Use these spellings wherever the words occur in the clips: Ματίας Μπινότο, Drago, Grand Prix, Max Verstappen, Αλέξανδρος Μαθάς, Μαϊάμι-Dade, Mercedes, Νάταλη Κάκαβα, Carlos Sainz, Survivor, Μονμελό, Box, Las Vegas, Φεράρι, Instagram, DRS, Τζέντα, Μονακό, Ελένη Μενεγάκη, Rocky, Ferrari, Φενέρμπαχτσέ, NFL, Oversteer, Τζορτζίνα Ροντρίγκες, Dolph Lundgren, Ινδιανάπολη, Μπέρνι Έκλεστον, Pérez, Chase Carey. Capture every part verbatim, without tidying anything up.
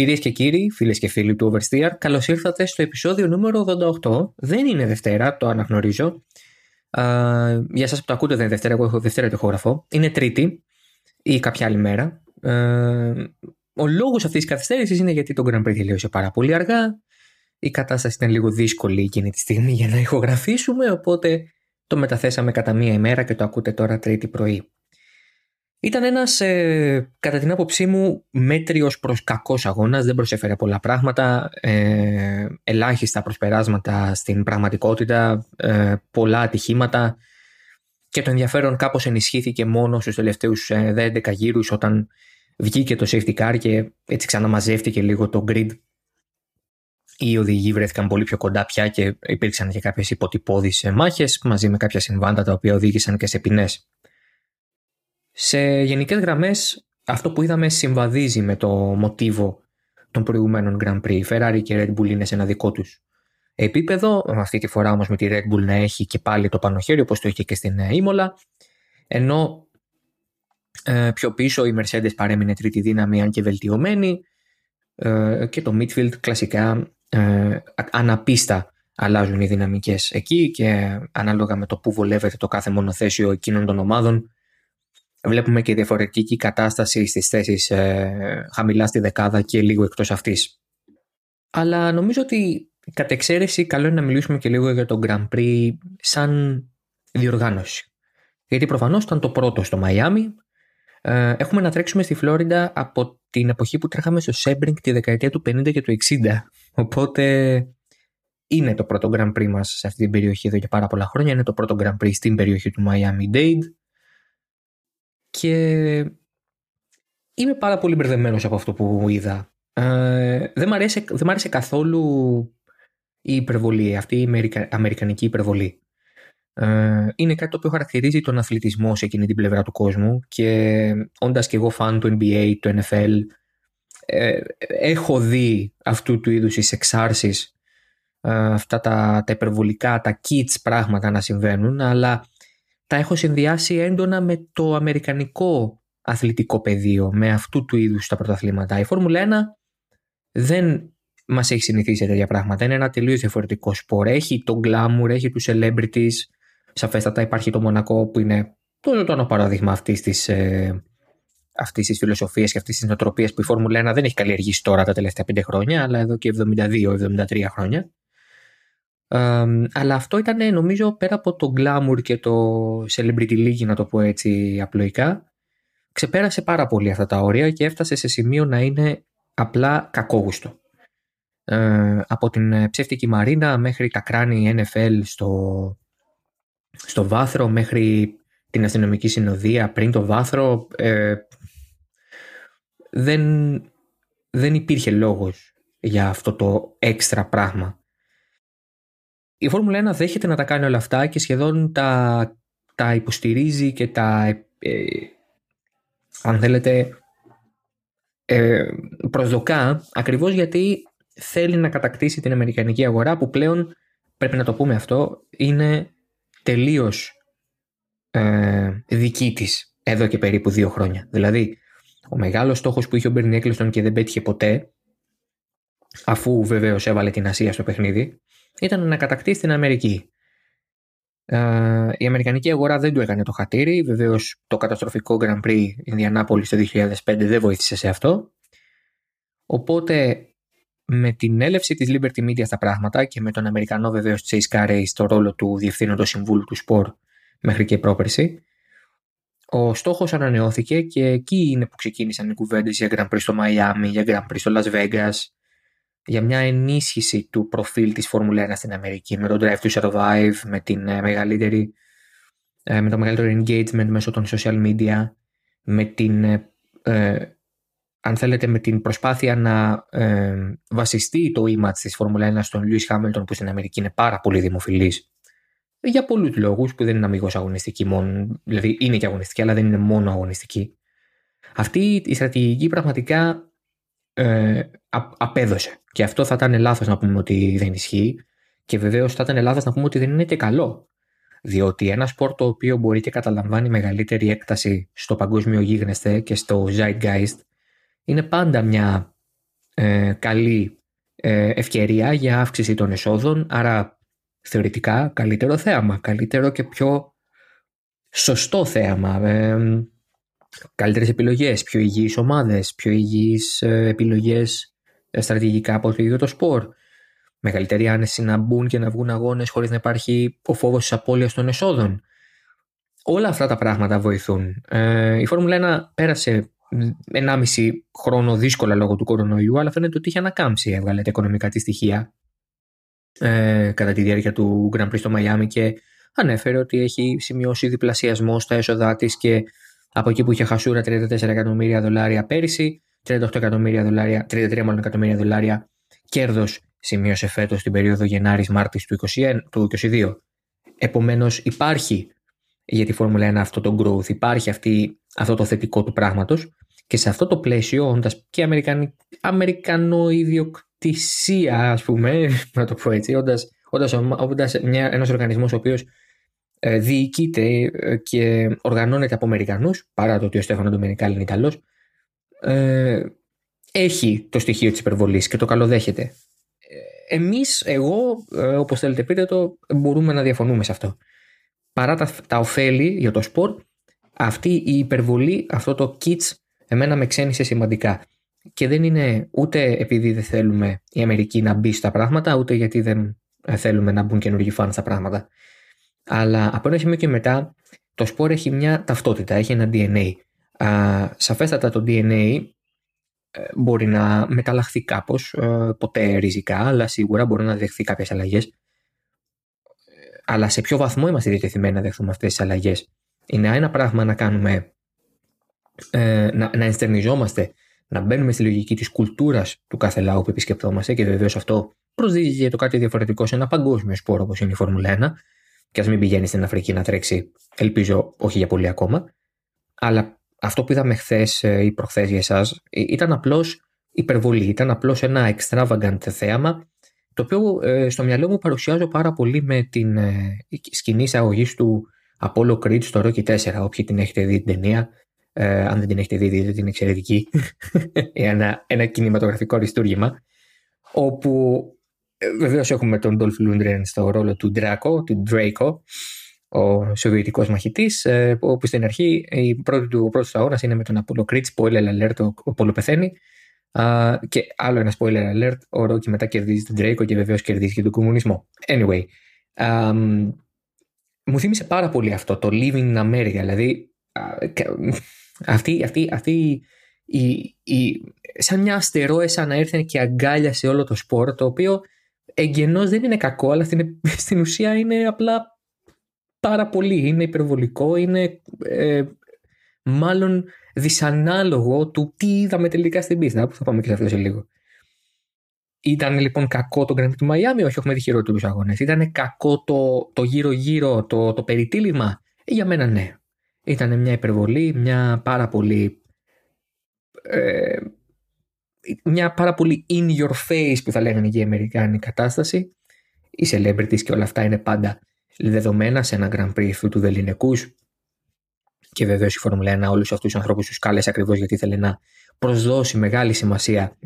Κυρίες και κύριοι, φίλες και φίλοι του Oversteer, καλώς ήρθατε στο επεισόδιο νούμερο ογδόντα οκτώ. Δεν είναι Δευτέρα, το αναγνωρίζω. Α, για εσάς που το ακούτε δεν είναι Δευτέρα, εγώ έχω Δευτέρα το ηχογραφώ. Είναι Τρίτη ή κάποια άλλη μέρα. Α, ο λόγος αυτής της καθυστέρησης είναι γιατί το Grand Prix τελείωσε πάρα πολύ αργά. Η κατάσταση ήταν λίγο δύσκολη εκείνη τη στιγμή για να ηχογραφήσουμε, οπότε το μεταθέσαμε κατά μία ημέρα και το ακούτε τώρα Τρίτη πρωί. Ήταν ένας, ε, κατά την άποψή μου, μέτριος προς κακός αγώνας, δεν προσέφερε πολλά πράγματα, ε, ελάχιστα προσπεράσματα στην πραγματικότητα, ε, πολλά ατυχήματα και το ενδιαφέρον κάπως ενισχύθηκε μόνο στους τελευταίους δέκα γύρους όταν βγήκε το safety car και έτσι ξαναμαζεύτηκε λίγο το grid. Οι οδηγοί βρέθηκαν πολύ πιο κοντά πια και υπήρξαν και κάποιες υποτυπώδεις μάχες μαζί με κάποια συμβάντα τα οποία οδήγησαν και σε ποινές. Σε γενικές γραμμές, αυτό που είδαμε συμβαδίζει με το μοτίβο των προηγουμένων Grand Prix. Φεράρι και Red Bull είναι σε ένα δικό τους επίπεδο. Αυτή τη φορά όμως με τη Red Bull να έχει και πάλι το πάνω χέρι, όπως το είχε και στην Ίμολα. Ενώ ε, πιο πίσω η Mercedes παρέμεινε τρίτη δύναμη, αν και βελτιωμένη. Ε, και το Midfield κλασικά ε, αναπίστα αλλάζουν οι δυναμικές εκεί και ανάλογα με το που βολεύεται το κάθε μονοθέσιο εκείνων των ομάδων. Βλέπουμε και διαφορετική κατάσταση στις θέσεις ε, χαμηλά στη δεκάδα και λίγο εκτός αυτής. Αλλά νομίζω ότι κατ' εξαίρεση καλό είναι να μιλήσουμε και λίγο για τον Grand Prix σαν διοργάνωση. Γιατί προφανώς ήταν το πρώτο στο Μαϊάμι. Ε, έχουμε να τρέξουμε στη Φλόριντα από την εποχή που τρέχαμε στο Σέμπρινγκ τη δεκαετία του πενήντα και του εξήντα. Οπότε είναι το πρώτο Grand Prix μας σε αυτή την περιοχή εδώ και πάρα πολλά χρόνια. Είναι το πρώτο Grand Prix στην περιοχή του Μαϊάμι-Dade. Και είμαι πάρα πολύ μπερδεμένος από αυτό που είδα. Ε, δεν μ' άρεσε, δεν μ' άρεσε καθόλου η υπερβολή, αυτή η αμερικα, αμερικανική υπερβολή. Ε, είναι κάτι το οποίο χαρακτηρίζει τον αθλητισμό σε εκείνη την πλευρά του κόσμου και όντας και εγώ φαν του N B A, του N F L, ε, έχω δει αυτού του είδους τις εξάρσεις, ε, αυτά τα, τα υπερβολικά, τα kids πράγματα να συμβαίνουν, αλλά τα έχω συνδυάσει έντονα με το αμερικανικό αθλητικό πεδίο, με αυτού του είδους τα πρωταθλήματα. Η Φόρμουλα ένα δεν μας έχει συνηθίσει τέτοια πράγματα. Είναι ένα τελείως διαφορετικό σπορ. Έχει το γκλάμουρ, έχει τους celebrities. Σαφέστατα υπάρχει το Μονακό που είναι το τόνο παράδειγμα αυτής της, ε, αυτής της φιλοσοφίας και αυτής της νοοτροπίας που η Φόρμουλα ένα δεν έχει καλλιεργήσει τώρα τα τελευταία πέντε χρόνια, αλλά εδώ και εβδομήντα δύο εβδομήντα τρία χρόνια. Um, αλλά αυτό ήταν νομίζω πέρα από το glamour και το celebrity league, να το πω έτσι απλοϊκά, ξεπέρασε πάρα πολύ αυτά τα όρια και έφτασε σε σημείο να είναι απλά κακόγουστο. Uh, από την ψεύτικη Μαρίνα μέχρι τα κράνη N F L στο, στο βάθρο, μέχρι την αστυνομική συνοδεία πριν το βάθρο, ε, δεν, δεν υπήρχε λόγος για αυτό το έξτρα πράγμα. Η Φόρμουλα ένα δέχεται να τα κάνει όλα αυτά και σχεδόν τα, τα υποστηρίζει και τα, ε, ε, αν θέλετε, ε, προσδοκά, ακριβώς γιατί θέλει να κατακτήσει την αμερικανική αγορά που πλέον, πρέπει να το πούμε αυτό, είναι τελείως ε, δική της εδώ και περίπου δύο χρόνια. Δηλαδή, ο μεγάλος στόχος που είχε ο Μπέρνι Έκλεστον και δεν πέτυχε ποτέ, αφού βεβαίως έβαλε την Ασία στο παιχνίδι, ήταν να κατακτήσει την Αμερική. Ε, η αμερικανική αγορά δεν του έκανε το χατήρι. Βεβαίως το καταστροφικό Grand Prix Ινδιανάπολης το δύο χιλιάδες πέντε δεν βοήθησε σε αυτό. Οπότε με την έλευση της Liberty Media στα πράγματα και με τον Αμερικανό βεβαίως Chase Carey στο ρόλο του διευθύνοντος συμβούλου του σπορ μέχρι και πρόπερση, ο στόχος ανανεώθηκε και εκεί είναι που ξεκίνησαν οι κουβέντες για Grand Prix στο Μαϊάμι, για Grand Prix στο Las Vegas, για μια ενίσχυση του προφίλ της Φόρμουλα ένα στην Αμερική με το Drive to Survive, με, την μεγαλύτερη, με το μεγαλύτερο engagement μέσω των social media, με την, ε, αν θέλετε, με την προσπάθεια να ε, βασιστεί το image της Φόρμουλα ένα στον Louis Hamilton, που στην Αμερική είναι πάρα πολύ δημοφιλής για πολλούς λόγους, που δεν είναι αμυγός αγωνιστική μόνο, δηλαδή είναι και αγωνιστική αλλά δεν είναι μόνο αγωνιστική. Αυτή η στρατηγική πραγματικά Ε, α, απέδωσε και αυτό θα ήταν λάθος να πούμε ότι δεν ισχύει και βεβαίως θα ήταν λάθος να πούμε ότι δεν είναι και καλό, διότι ένα σπορ το οποίο μπορεί και καταλαμβάνει μεγαλύτερη έκταση στο παγκόσμιο γίγνεσθε και στο zeitgeist είναι πάντα μια ε, καλή ε, ευκαιρία για αύξηση των εσόδων, άρα θεωρητικά καλύτερο θέαμα, καλύτερο και πιο σωστό θέαμα, ε, καλύτερες επιλογές, πιο υγιείς ομάδες, πιο υγιείς ε, επιλογές ε, στρατηγικά από το ίδιο το σπορ, μεγαλύτερη άνεση να μπουν και να βγουν αγώνες χωρίς να υπάρχει ο φόβος της απώλειας των εσόδων. Όλα αυτά τα πράγματα βοηθούν. Ε, η Φόρμουλα ένα πέρασε ενάμιση χρόνο δύσκολα λόγω του κορονοϊού, αλλά φαίνεται ότι είχε ανακάμψει. Έβγαλε τα οικονομικά της στοιχεία ε, κατά τη διάρκεια του Grand Prix στο Μαϊάμι και ανέφερε ότι έχει σημειώσει διπλασιασμό στα έσοδά της και από εκεί που είχε χασούρα τριάντα τέσσερα εκατομμύρια δολάρια πέρυσι, τριάντα οκτώ εκατομμύρια δολάρια, τριάντα τρία εκατομμύρια δολάρια κέρδος σημείωσε φέτος την περίοδο Γενάρης-Μάρτης του είκοσι είκοσι δύο. Επομένως υπάρχει για τη Φόρμουλα ένα αυτό το growth, υπάρχει αυτή, αυτό το θετικό του πράγματος και σε αυτό το πλαίσιο, όντας και αμερικανο, αμερικανοϊδιοκτησία, ας πούμε, να το πω έτσι, όντας, όντας, όντας μια, ένας οργανισμός ο οποίος ε, διοικείται και οργανώνεται από Αμερικανούς, παρά το ότι ο Στέφανο Ντομενικάλι είναι Ιταλός, ε, έχει το στοιχείο της υπερβολής και το καλοδέχεται. Εμείς, εγώ, ε, όπως θέλετε πείτε το, μπορούμε να διαφωνούμε σε αυτό. Παρά τα, τα ωφέλη για το σπορ, αυτή η υπερβολή, αυτό το kitsch, εμένα με ξένησε σημαντικά. Και δεν είναι ούτε επειδή δεν θέλουμε η Αμερική να μπει στα πράγματα, ούτε γιατί δεν θέλουμε να μπουν καινούργιοι φαν στα πράγματα. Αλλά από ένα σημείο και μετά, το σπορ έχει μια ταυτότητα, έχει ένα ντι εν έι. Α, σαφέστατα το ντι εν έι μπορεί να μεταλλαχθεί κάπως, ποτέ ριζικά, αλλά σίγουρα μπορεί να δεχθεί κάποιες αλλαγές. Αλλά σε ποιο βαθμό είμαστε διατεθειμένοι να δεχθούμε αυτές τις αλλαγές? Είναι ένα πράγμα να κάνουμε, ε, να, να ενστερνιζόμαστε, να μπαίνουμε στη λογική της κουλτούρας του κάθε λαού που επισκεπτόμαστε, και βεβαίως αυτό προσδίδει για το κάτι διαφορετικό σε ένα παγκόσμιο σπόρο όπως είναι η Φόρμουλα ένα, και ας μην πηγαίνει στην Αφρική να τρέξει, ελπίζω όχι για πολύ ακόμα. Αλλά αυτό που είδαμε χθες ή προχθές για εσάς ήταν απλώς υπερβολή, ήταν απλώς ένα extravagant θέαμα, το οποίο ε, στο μυαλό μου παρουσιάζω πάρα πολύ με την ε, σκηνή εισαγωγής του Apollo Creed στο Rocky τέσσερα. Όποιοι την έχετε δει την ταινία, ε, αν δεν την έχετε δει, δείτε την, εξαιρετική. ένα, ένα κινηματογραφικό αριστούργημα, όπου ε, βεβαίως έχουμε τον Dolph Lundgren στο ρόλο του Drago, του Draco, ο σοβιετικός μαχητής, ε, όπου στην αρχή η πρώτη του, ο πρώτος αγώνας είναι με τον Apollo Creed, spoiler alert, ο Apollo πεθαίνει. Uh, και άλλο ένα spoiler alert, ο Rocky μετά κερδίζει τον Draco και βεβαίως κερδίζει και τον κομμουνισμό. Anyway, um, μου θύμισε πάρα πολύ αυτό το living in America, δηλαδή uh, αυτή, αυτή, αυτή η, η, σαν μια αστερόεσα να έρθει και αγκάλιασε όλο το σπορ, το οποίο εγγενώς δεν είναι κακό, αλλά στην, στην ουσία είναι απλά πάρα πολύ, είναι υπερβολικό, είναι ε, μάλλον δυσανάλογο του τι είδαμε τελικά στην πίστα, που θα πάμε και σε αυτό σε λίγο. Ήταν λοιπόν κακό το Grand Prix του Μαϊάμι? Όχι, έχουμε δει χειρότερους αγώνες. Ήταν κακό το, το γύρω-γύρω, το, το περιτύλιγμα? Για μένα ναι. Ήταν μια υπερβολή, μια πάρα πολύ ε, μια πάρα πολύ in your face που θα λέγανε και οι Αμερικάνοι κατάσταση. Οι celebrities και όλα αυτά είναι πάντα δεδομένα σε ένα Grand Prix του Βεληνικούς. Και βεβαίως η Φόρμουλα ένα όλους αυτούς τους ανθρώπους τους κάλεσε ακριβώς γιατί ήθελε να προσδώσει μεγάλη σημασία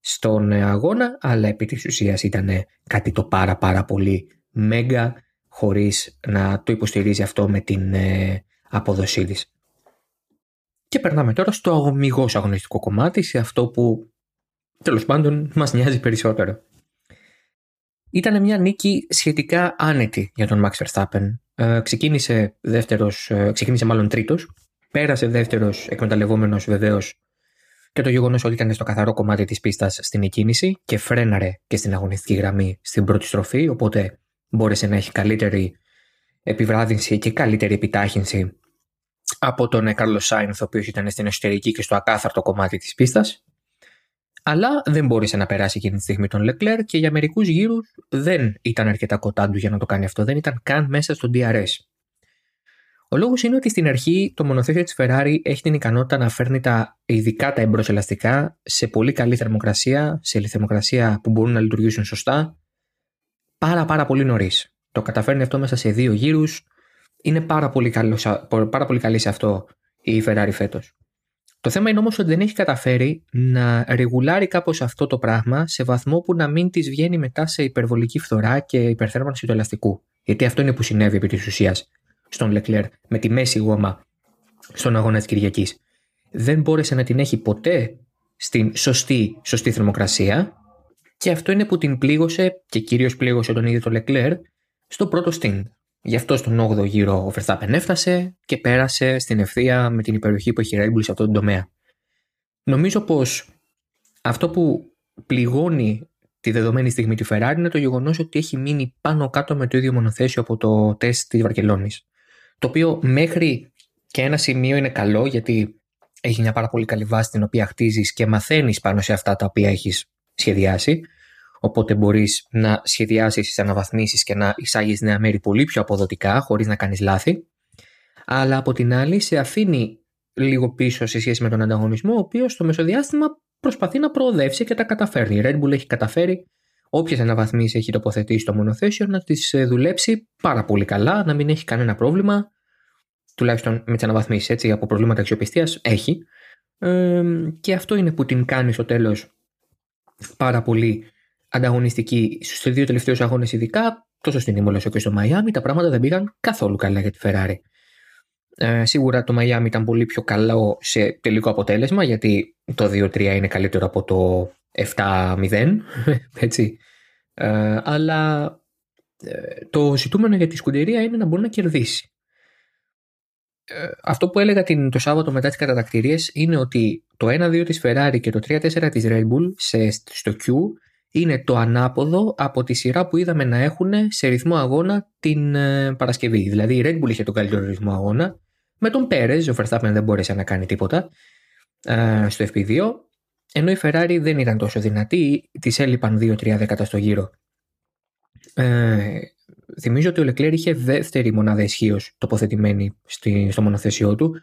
στον αγώνα, αλλά επί της ουσίας ήταν κάτι το πάρα πάρα πολύ μέγα, χωρίς να το υποστηρίζει αυτό με την ε, αποδοσή της. Και περνάμε τώρα στο αγωμιγώς αγωνιστικό κομμάτι, σε αυτό που τέλος πάντων μας νοιάζει περισσότερο. Ήταν μια νίκη σχετικά άνετη για τον Max Verstappen. Ε, ξεκίνησε, δεύτερος, ε, ξεκίνησε μάλλον τρίτος, πέρασε δεύτερος, εκμεταλλευόμενος βεβαίως και το γεγονός ότι ήταν στο καθαρό κομμάτι της πίστας στην εκκίνηση και φρέναρε και στην αγωνιστική γραμμή στην πρώτη στροφή, οπότε μπόρεσε να έχει καλύτερη επιβράδυνση και καλύτερη επιτάχυνση από τον Carlos Sainz, ο οποίος ήταν στην εσωτερική και στο ακάθαρτο κομμάτι της πίστας. Αλλά δεν μπόρεσε να περάσει εκείνη τη στιγμή τον Leclerc και για μερικούς γύρους δεν ήταν αρκετά κοντά του για να το κάνει αυτό. Δεν ήταν καν μέσα στο ντι αρ ες. Ο λόγος είναι ότι στην αρχή το μονοθέσιο της Φεράρι έχει την ικανότητα να φέρνει τα ειδικά τα εμπρός ελαστικά σε πολύ καλή θερμοκρασία, σε θερμοκρασία που μπορούν να λειτουργήσουν σωστά, πάρα πάρα πολύ νωρίς. Το καταφέρνει αυτό μέσα σε δύο γύρους. Είναι πάρα πολύ, καλό, πάρα πολύ καλή σε αυτό η Φεράρι φέτος. Το θέμα είναι όμως ότι δεν έχει καταφέρει να ρεγουλάρει κάπως αυτό το πράγμα σε βαθμό που να μην της βγαίνει μετά σε υπερβολική φθορά και υπερθέρμανση του ελαστικού. Γιατί αυτό είναι που συνέβη επί της ουσίας στον Leclerc με τη μέση γόμα στον αγώνα της Κυριακής. Δεν μπόρεσε να την έχει ποτέ στην σωστή, σωστή θερμοκρασία και αυτό είναι που την πλήγωσε και κυρίως πλήγωσε τον ίδιο τον Leclerc στο πρώτο στιντ. Γι' αυτό στον όγδοο γύρο ο Verstappen έφτασε και πέρασε στην ευθεία με την υπεροχή που έχει η Red Bull σε αυτόν τον τομέα. Νομίζω πως αυτό που πληγώνει τη δεδομένη στιγμή τη Ferrari είναι το γεγονός ότι έχει μείνει πάνω κάτω με το ίδιο μονοθέσιο από το τεστ της Βαρκελώνης. Το οποίο μέχρι και ένα σημείο είναι καλό γιατί έχει μια πάρα πολύ καλή βάση την οποία χτίζεις και μαθαίνεις πάνω σε αυτά τα οποία έχεις σχεδιάσει. Οπότε μπορείς να σχεδιάσεις τις αναβαθμίσεις και να εισάγεις νέα μέρη πολύ πιο αποδοτικά, χωρίς να κάνεις λάθη. Αλλά από την άλλη, σε αφήνει λίγο πίσω σε σχέση με τον ανταγωνισμό, ο οποίος στο μεσοδιάστημα προσπαθεί να προοδεύσει και τα καταφέρνει. Η Red Bull έχει καταφέρει όποιες αναβαθμίσεις έχει τοποθετήσει στο μονοθέσιο να τις δουλέψει πάρα πολύ καλά, να μην έχει κανένα πρόβλημα, τουλάχιστον με τις αναβαθμίσεις έτσι, από προβλήματα αξιοπιστίας έχει. Ε, και αυτό είναι που την κάνει στο τέλος πάρα πολύ ανταγωνιστική στους δύο τελευταίους αγώνες, ειδικά τόσο στην Ίμολα όσο και στο Μαϊάμι, τα πράγματα δεν πήγαν καθόλου καλά για τη Φεράρι. Ε, σίγουρα το Μαϊάμι ήταν πολύ πιο καλό σε τελικό αποτέλεσμα, γιατί το δύο τρία είναι καλύτερο από το επτά μηδέν, έτσι. Ε, αλλά ε, το ζητούμενο για τη σκουντερία είναι να μπορεί να κερδίσει. Ε, αυτό που έλεγα την, το Σάββατο μετά τις κατατακτηρίες είναι ότι το ένα δύο της Φεράρι και το τρία τέσσερα της Red Bull σε, στο Q είναι το ανάποδο από τη σειρά που είδαμε να έχουν σε ρυθμό αγώνα την ε, Παρασκευή. Δηλαδή η Red Bull είχε τον καλύτερο ρυθμό αγώνα. Με τον Pérez, ο Verstappen δεν μπόρεσε να κάνει τίποτα ε, στο εφ πι δύο. Ενώ η Ferrari δεν ήταν τόσο δυνατή. Της έλειπαν δύο τρία δέκατα στο γύρο. Ε, θυμίζω ότι ο Leclerc είχε δεύτερη μονάδα ισχύως τοποθετημένη στη, στο μονοθεσιό του.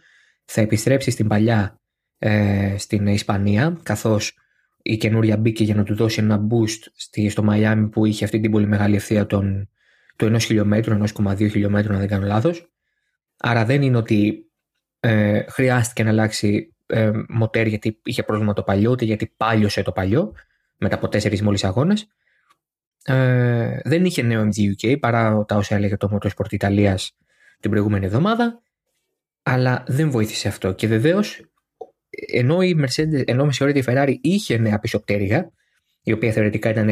Θα επιστρέψει στην παλιά ε, στην Ισπανία, καθώς η καινούρια μπήκε για να του δώσει ένα boost στη, στο Μαϊάμι που είχε αυτή την πολύ μεγάλη ευθεία των, του ενός χιλιόμετρου, ένα κόμμα δύο χιλιόμετρου, αν δεν κάνω λάθος. Άρα δεν είναι ότι ε, χρειάστηκε να αλλάξει ε, μοτέρ γιατί είχε πρόβλημα το παλιό, ούτε γιατί πάλιωσε το παλιό μετά από τέσσερις μόλις αγώνες. Ε, δεν είχε νέο εμ τζι γιου κέι παρά τα όσα έλεγε το Motorsport Ιταλίας την προηγούμενη εβδομάδα. Αλλά δεν βοήθησε αυτό και βεβαίως. Ενώ η Mercedes, ενώ με συγχωρείτε η Ferrari είχε νέα πισωπτέρυγα, η οποία θεωρητικά ήταν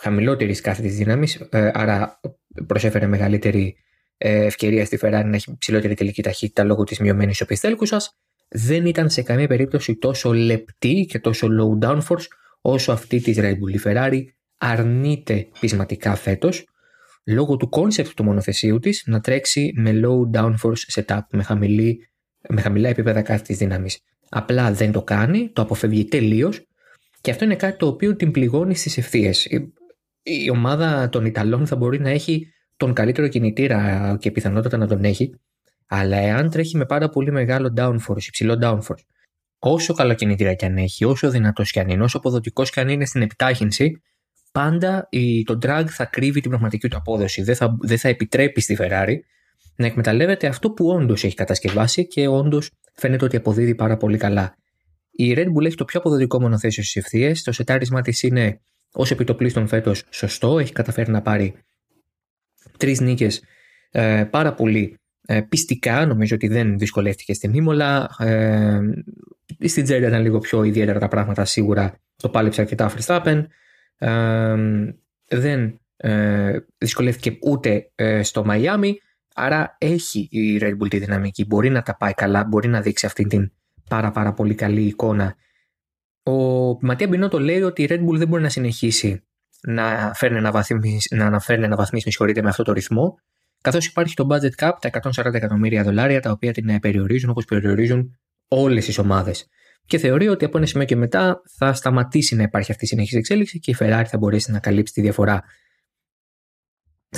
χαμηλότερη κάθε της δύναμης, άρα προσέφερε μεγαλύτερη ευκαιρία στη Ferrari να έχει ψηλότερη τελική ταχύτητα λόγω της μειωμένης οπισθέλκουσας, δεν ήταν σε καμία περίπτωση τόσο λεπτή και τόσο low downforce όσο αυτή της Red Bull. Η Ferrari αρνείται πεισματικά φέτος λόγω του concept του μονοθεσίου της να τρέξει με low downforce setup, με, χαμηλή, με χαμηλά επίπεδα κάθε της δύναμης. Απλά δεν το κάνει, το αποφεύγει τελείως και αυτό είναι κάτι το οποίο την πληγώνει στις ευθείες. Η, η ομάδα των Ιταλών θα μπορεί να έχει τον καλύτερο κινητήρα και πιθανότατα να τον έχει, αλλά εάν τρέχει με πάρα πολύ μεγάλο downforce, υψηλό downforce, όσο καλό κινητήρα κι αν έχει, όσο δυνατός κι αν είναι, όσο αποδοτικός κι αν είναι στην επιτάχυνση, πάντα η, το drag θα κρύβει την πραγματική του απόδοση. Δεν θα, δεν θα επιτρέπει στη Ferrari να εκμεταλλεύεται αυτό που όντως έχει κατασκευάσει και όντως φαίνεται ότι αποδίδει πάρα πολύ καλά. Η Red Bull έχει το πιο αποδοτικό μονοθέσιο στις ευθείες. Το σετάρισμά της είναι ως επιτοπλίστων φέτος σωστό. Έχει καταφέρει να πάρει τρεις νίκες ε, πάρα πολύ ε, πιστικά. Νομίζω ότι δεν δυσκολεύτηκε στην Ίμολα. Ε, στην Τζέντα ήταν λίγο πιο ιδιαίτερα τα πράγματα σίγουρα. Το πάλεψε αρκετά ο Verstappen. Ε, ε, δεν ε, δυσκολεύτηκε ούτε ε, στο Μαϊάμι. Άρα έχει η Red Bull τη δυναμική, μπορεί να τα πάει καλά, μπορεί να δείξει αυτή την πάρα πάρα πολύ καλή εικόνα. Ο Ματία Μπινότο λέει ότι η Red Bull δεν μπορεί να συνεχίσει να φέρνει αναβαθμίσεις να με, με αυτό το ρυθμό, καθώς υπάρχει το budget cap, τα εκατόν σαράντα εκατομμύρια δολάρια, τα οποία την περιορίζουν όπως περιορίζουν όλες τις ομάδες. Και θεωρεί ότι από ένα σημείο και μετά θα σταματήσει να υπάρχει αυτή η συνεχής εξέλιξη και η Ferrari θα μπορέσει να καλύψει τη διαφορά.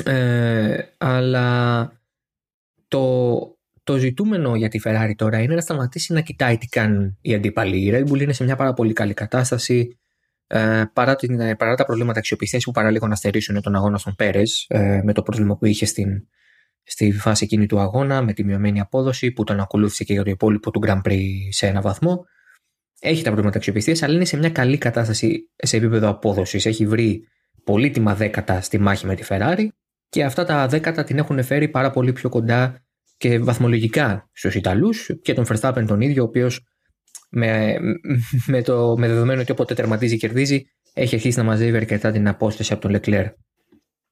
Ε, αλλά... Το, το ζητούμενο για τη Ferrari τώρα είναι να σταματήσει να κοιτάει τι κάνουν οι αντίπαλοι. Η Red Bull είναι σε μια πάρα πολύ καλή κατάσταση ε, παρά, την, παρά τα προβλήματα αξιοπιστίας που παρά λίγο να στερήσουν τον αγώνα στον Pérez ε, με το πρόβλημα που είχε στην, στη φάση εκείνη του αγώνα με τη μειωμένη απόδοση που τον ακολούθησε και για το υπόλοιπο του Grand Prix σε ένα βαθμό. Έχει τα προβλήματα αξιοπιστίας, αλλά είναι σε μια καλή κατάσταση σε επίπεδο απόδοσης. Έχει βρει πολύτιμα δέκατα στη μάχη με τη Φεράρι και αυτά τα δέκατα την έχουν φέρει πάρα πολύ πιο κοντά και βαθμολογικά στους Ιταλούς και τον Verstappen τον ίδιο, ο οποίος με, με, το, με δεδομένο ότι όποτε τερματίζει κερδίζει, έχει αρχίσει να μαζεύει αρκετά την απόσταση από τον Leclerc.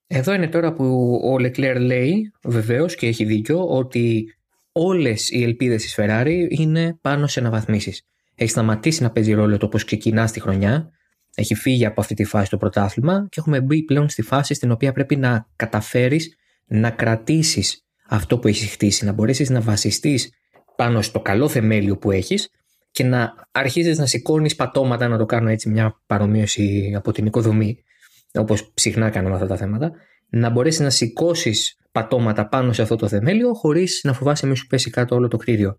Εδώ είναι τώρα που ο Leclerc λέει, βεβαίως και έχει δίκιο, ότι όλες οι ελπίδες της Ferrari είναι πάνω σε αναβαθμίσεις. Έχει σταματήσει να παίζει ρόλο το πώς ξεκινά στη χρονιά, έχει φύγει από αυτή τη φάση το πρωτάθλημα και έχουμε μπει πλέον στη φάση στην οποία πρέπει να καταφέρεις να κρατήσεις αυτό που έχεις χτίσει, να μπορέσεις να βασιστείς πάνω στο καλό θεμέλιο που έχεις και να αρχίζεις να σηκώνεις πατώματα, να το κάνω έτσι μια παρομοίωση από την οικοδομή, όπως συχνά κάνουμε αυτά τα θέματα, να μπορέσεις να σηκώσεις πατώματα πάνω σε αυτό το θεμέλιο χωρίς να φοβάσαι μη σου πέσει κάτω όλο το κτίριο.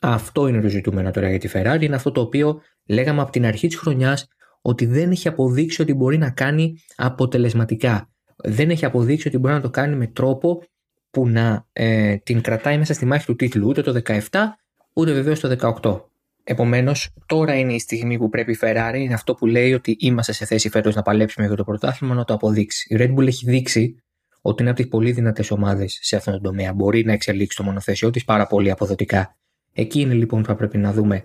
Αυτό είναι το ζητούμενο τώρα για τη Ferrari, είναι αυτό το οποίο λέγαμε από την αρχή της χρονιάς ότι δεν έχει αποδείξει ότι μπορεί να κάνει αποτελεσματικά. Δεν έχει αποδείξει ότι μπορεί να το κάνει με τρόπο που να ε, την κρατάει μέσα στη μάχη του τίτλου, ούτε το δεκαεπτά ούτε βεβαίως το δεκαοκτώ. Επομένως, τώρα είναι η στιγμή που πρέπει η Ferrari, είναι αυτό που λέει ότι είμαστε σε θέση φέτος να παλέψουμε για το πρωτάθλημα, να το αποδείξει. Η Red Bull έχει δείξει ότι είναι από τις πολύ δυνατές ομάδες σε αυτόν τον τομέα. Μπορεί να εξελίξει το μονοθέσιό της πάρα πολύ αποδοτικά. Εκεί είναι λοιπόν που θα πρέπει να δούμε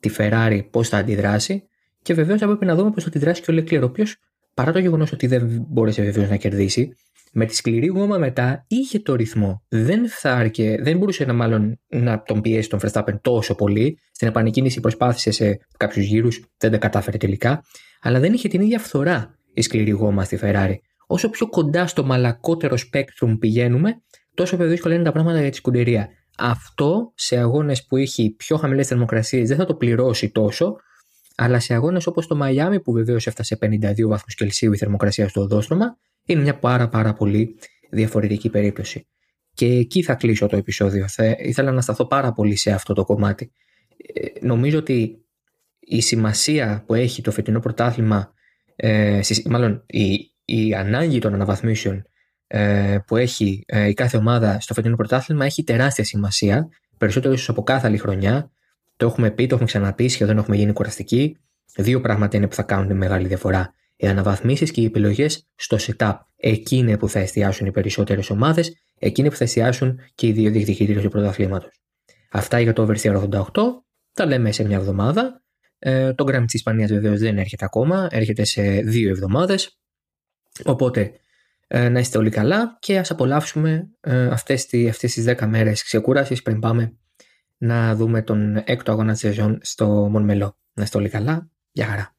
τη Ferrari πώς θα αντιδράσει και βεβαίως θα πρέπει να δούμε πώς θα αντιδράσει και ο Leclerc, ο οποίος παρά το γεγονός ότι δεν μπόρεσε βεβαίως να κερδίσει, με τη σκληρή γόμα μετά είχε το ρυθμό. Δεν φθάρκε, δεν μπορούσε να, μάλλον, να τον πιέσει τον Verstappen τόσο πολύ. Στην επανεκκίνηση προσπάθησε σε κάποιους γύρους, δεν τα κατάφερε τελικά. Αλλά δεν είχε την ίδια φθορά η σκληρή γόμα στη Ferrari. Όσο πιο κοντά στο μαλακότερο σπέκτρουμ πηγαίνουμε, τόσο πιο δύσκολα είναι τα πράγματα για τη σκουντερία. Αυτό σε αγώνες που έχει πιο χαμηλές θερμοκρασίες δεν θα το πληρώσει τόσο, αλλά σε αγώνες όπως το Μαϊάμι, που βεβαίως έφτασε πενήντα δύο βαθμούς Κελσίου η θερμοκρασία στο οδόστρωμα, είναι μια πάρα πάρα πολύ διαφορετική περίπτωση. Και εκεί θα κλείσω το επεισόδιο. Θα ήθελα να σταθώ πάρα πολύ σε αυτό το κομμάτι. Ε, νομίζω ότι η σημασία που έχει το φετινό πρωτάθλημα, ε, μάλλον η, η ανάγκη των αναβαθμίσεων ε, που έχει ε, η κάθε ομάδα στο φετινό πρωτάθλημα έχει τεράστια σημασία, περισσότερο ίσως από κάθε άλλη χρονιά. Το έχουμε πει, το έχουμε ξαναπεί, σχεδόν έχουμε γίνει κουραστικοί. Δύο πράγματα είναι που θα κάνουν μεγάλη διαφορά. Οι αναβαθμίσεις και οι επιλογές στο setup. Εκεί είναι που θα εστιάσουν οι περισσότερες ομάδες, εκεί είναι που θα εστιάσουν και οι δύο διεκδικητήρες του πρωταθλήματος. Αυτά για το Oversteer ογδόντα οκτώ. Τα λέμε σε μια εβδομάδα. Ε, το Grand Prix της Ισπανίας βεβαίως δεν έρχεται ακόμα, έρχεται σε δύο εβδομάδες. Οπότε ε, να είστε όλοι καλά και ας απολαύσουμε ε, αυτές, τη, αυτές τις δέκα μέρες ξεκούρασης πριν πάμε να δούμε τον έκτο αγώνα της σεζόν στο Μονμελό. Να είστε όλοι καλά. Γεια χαρά.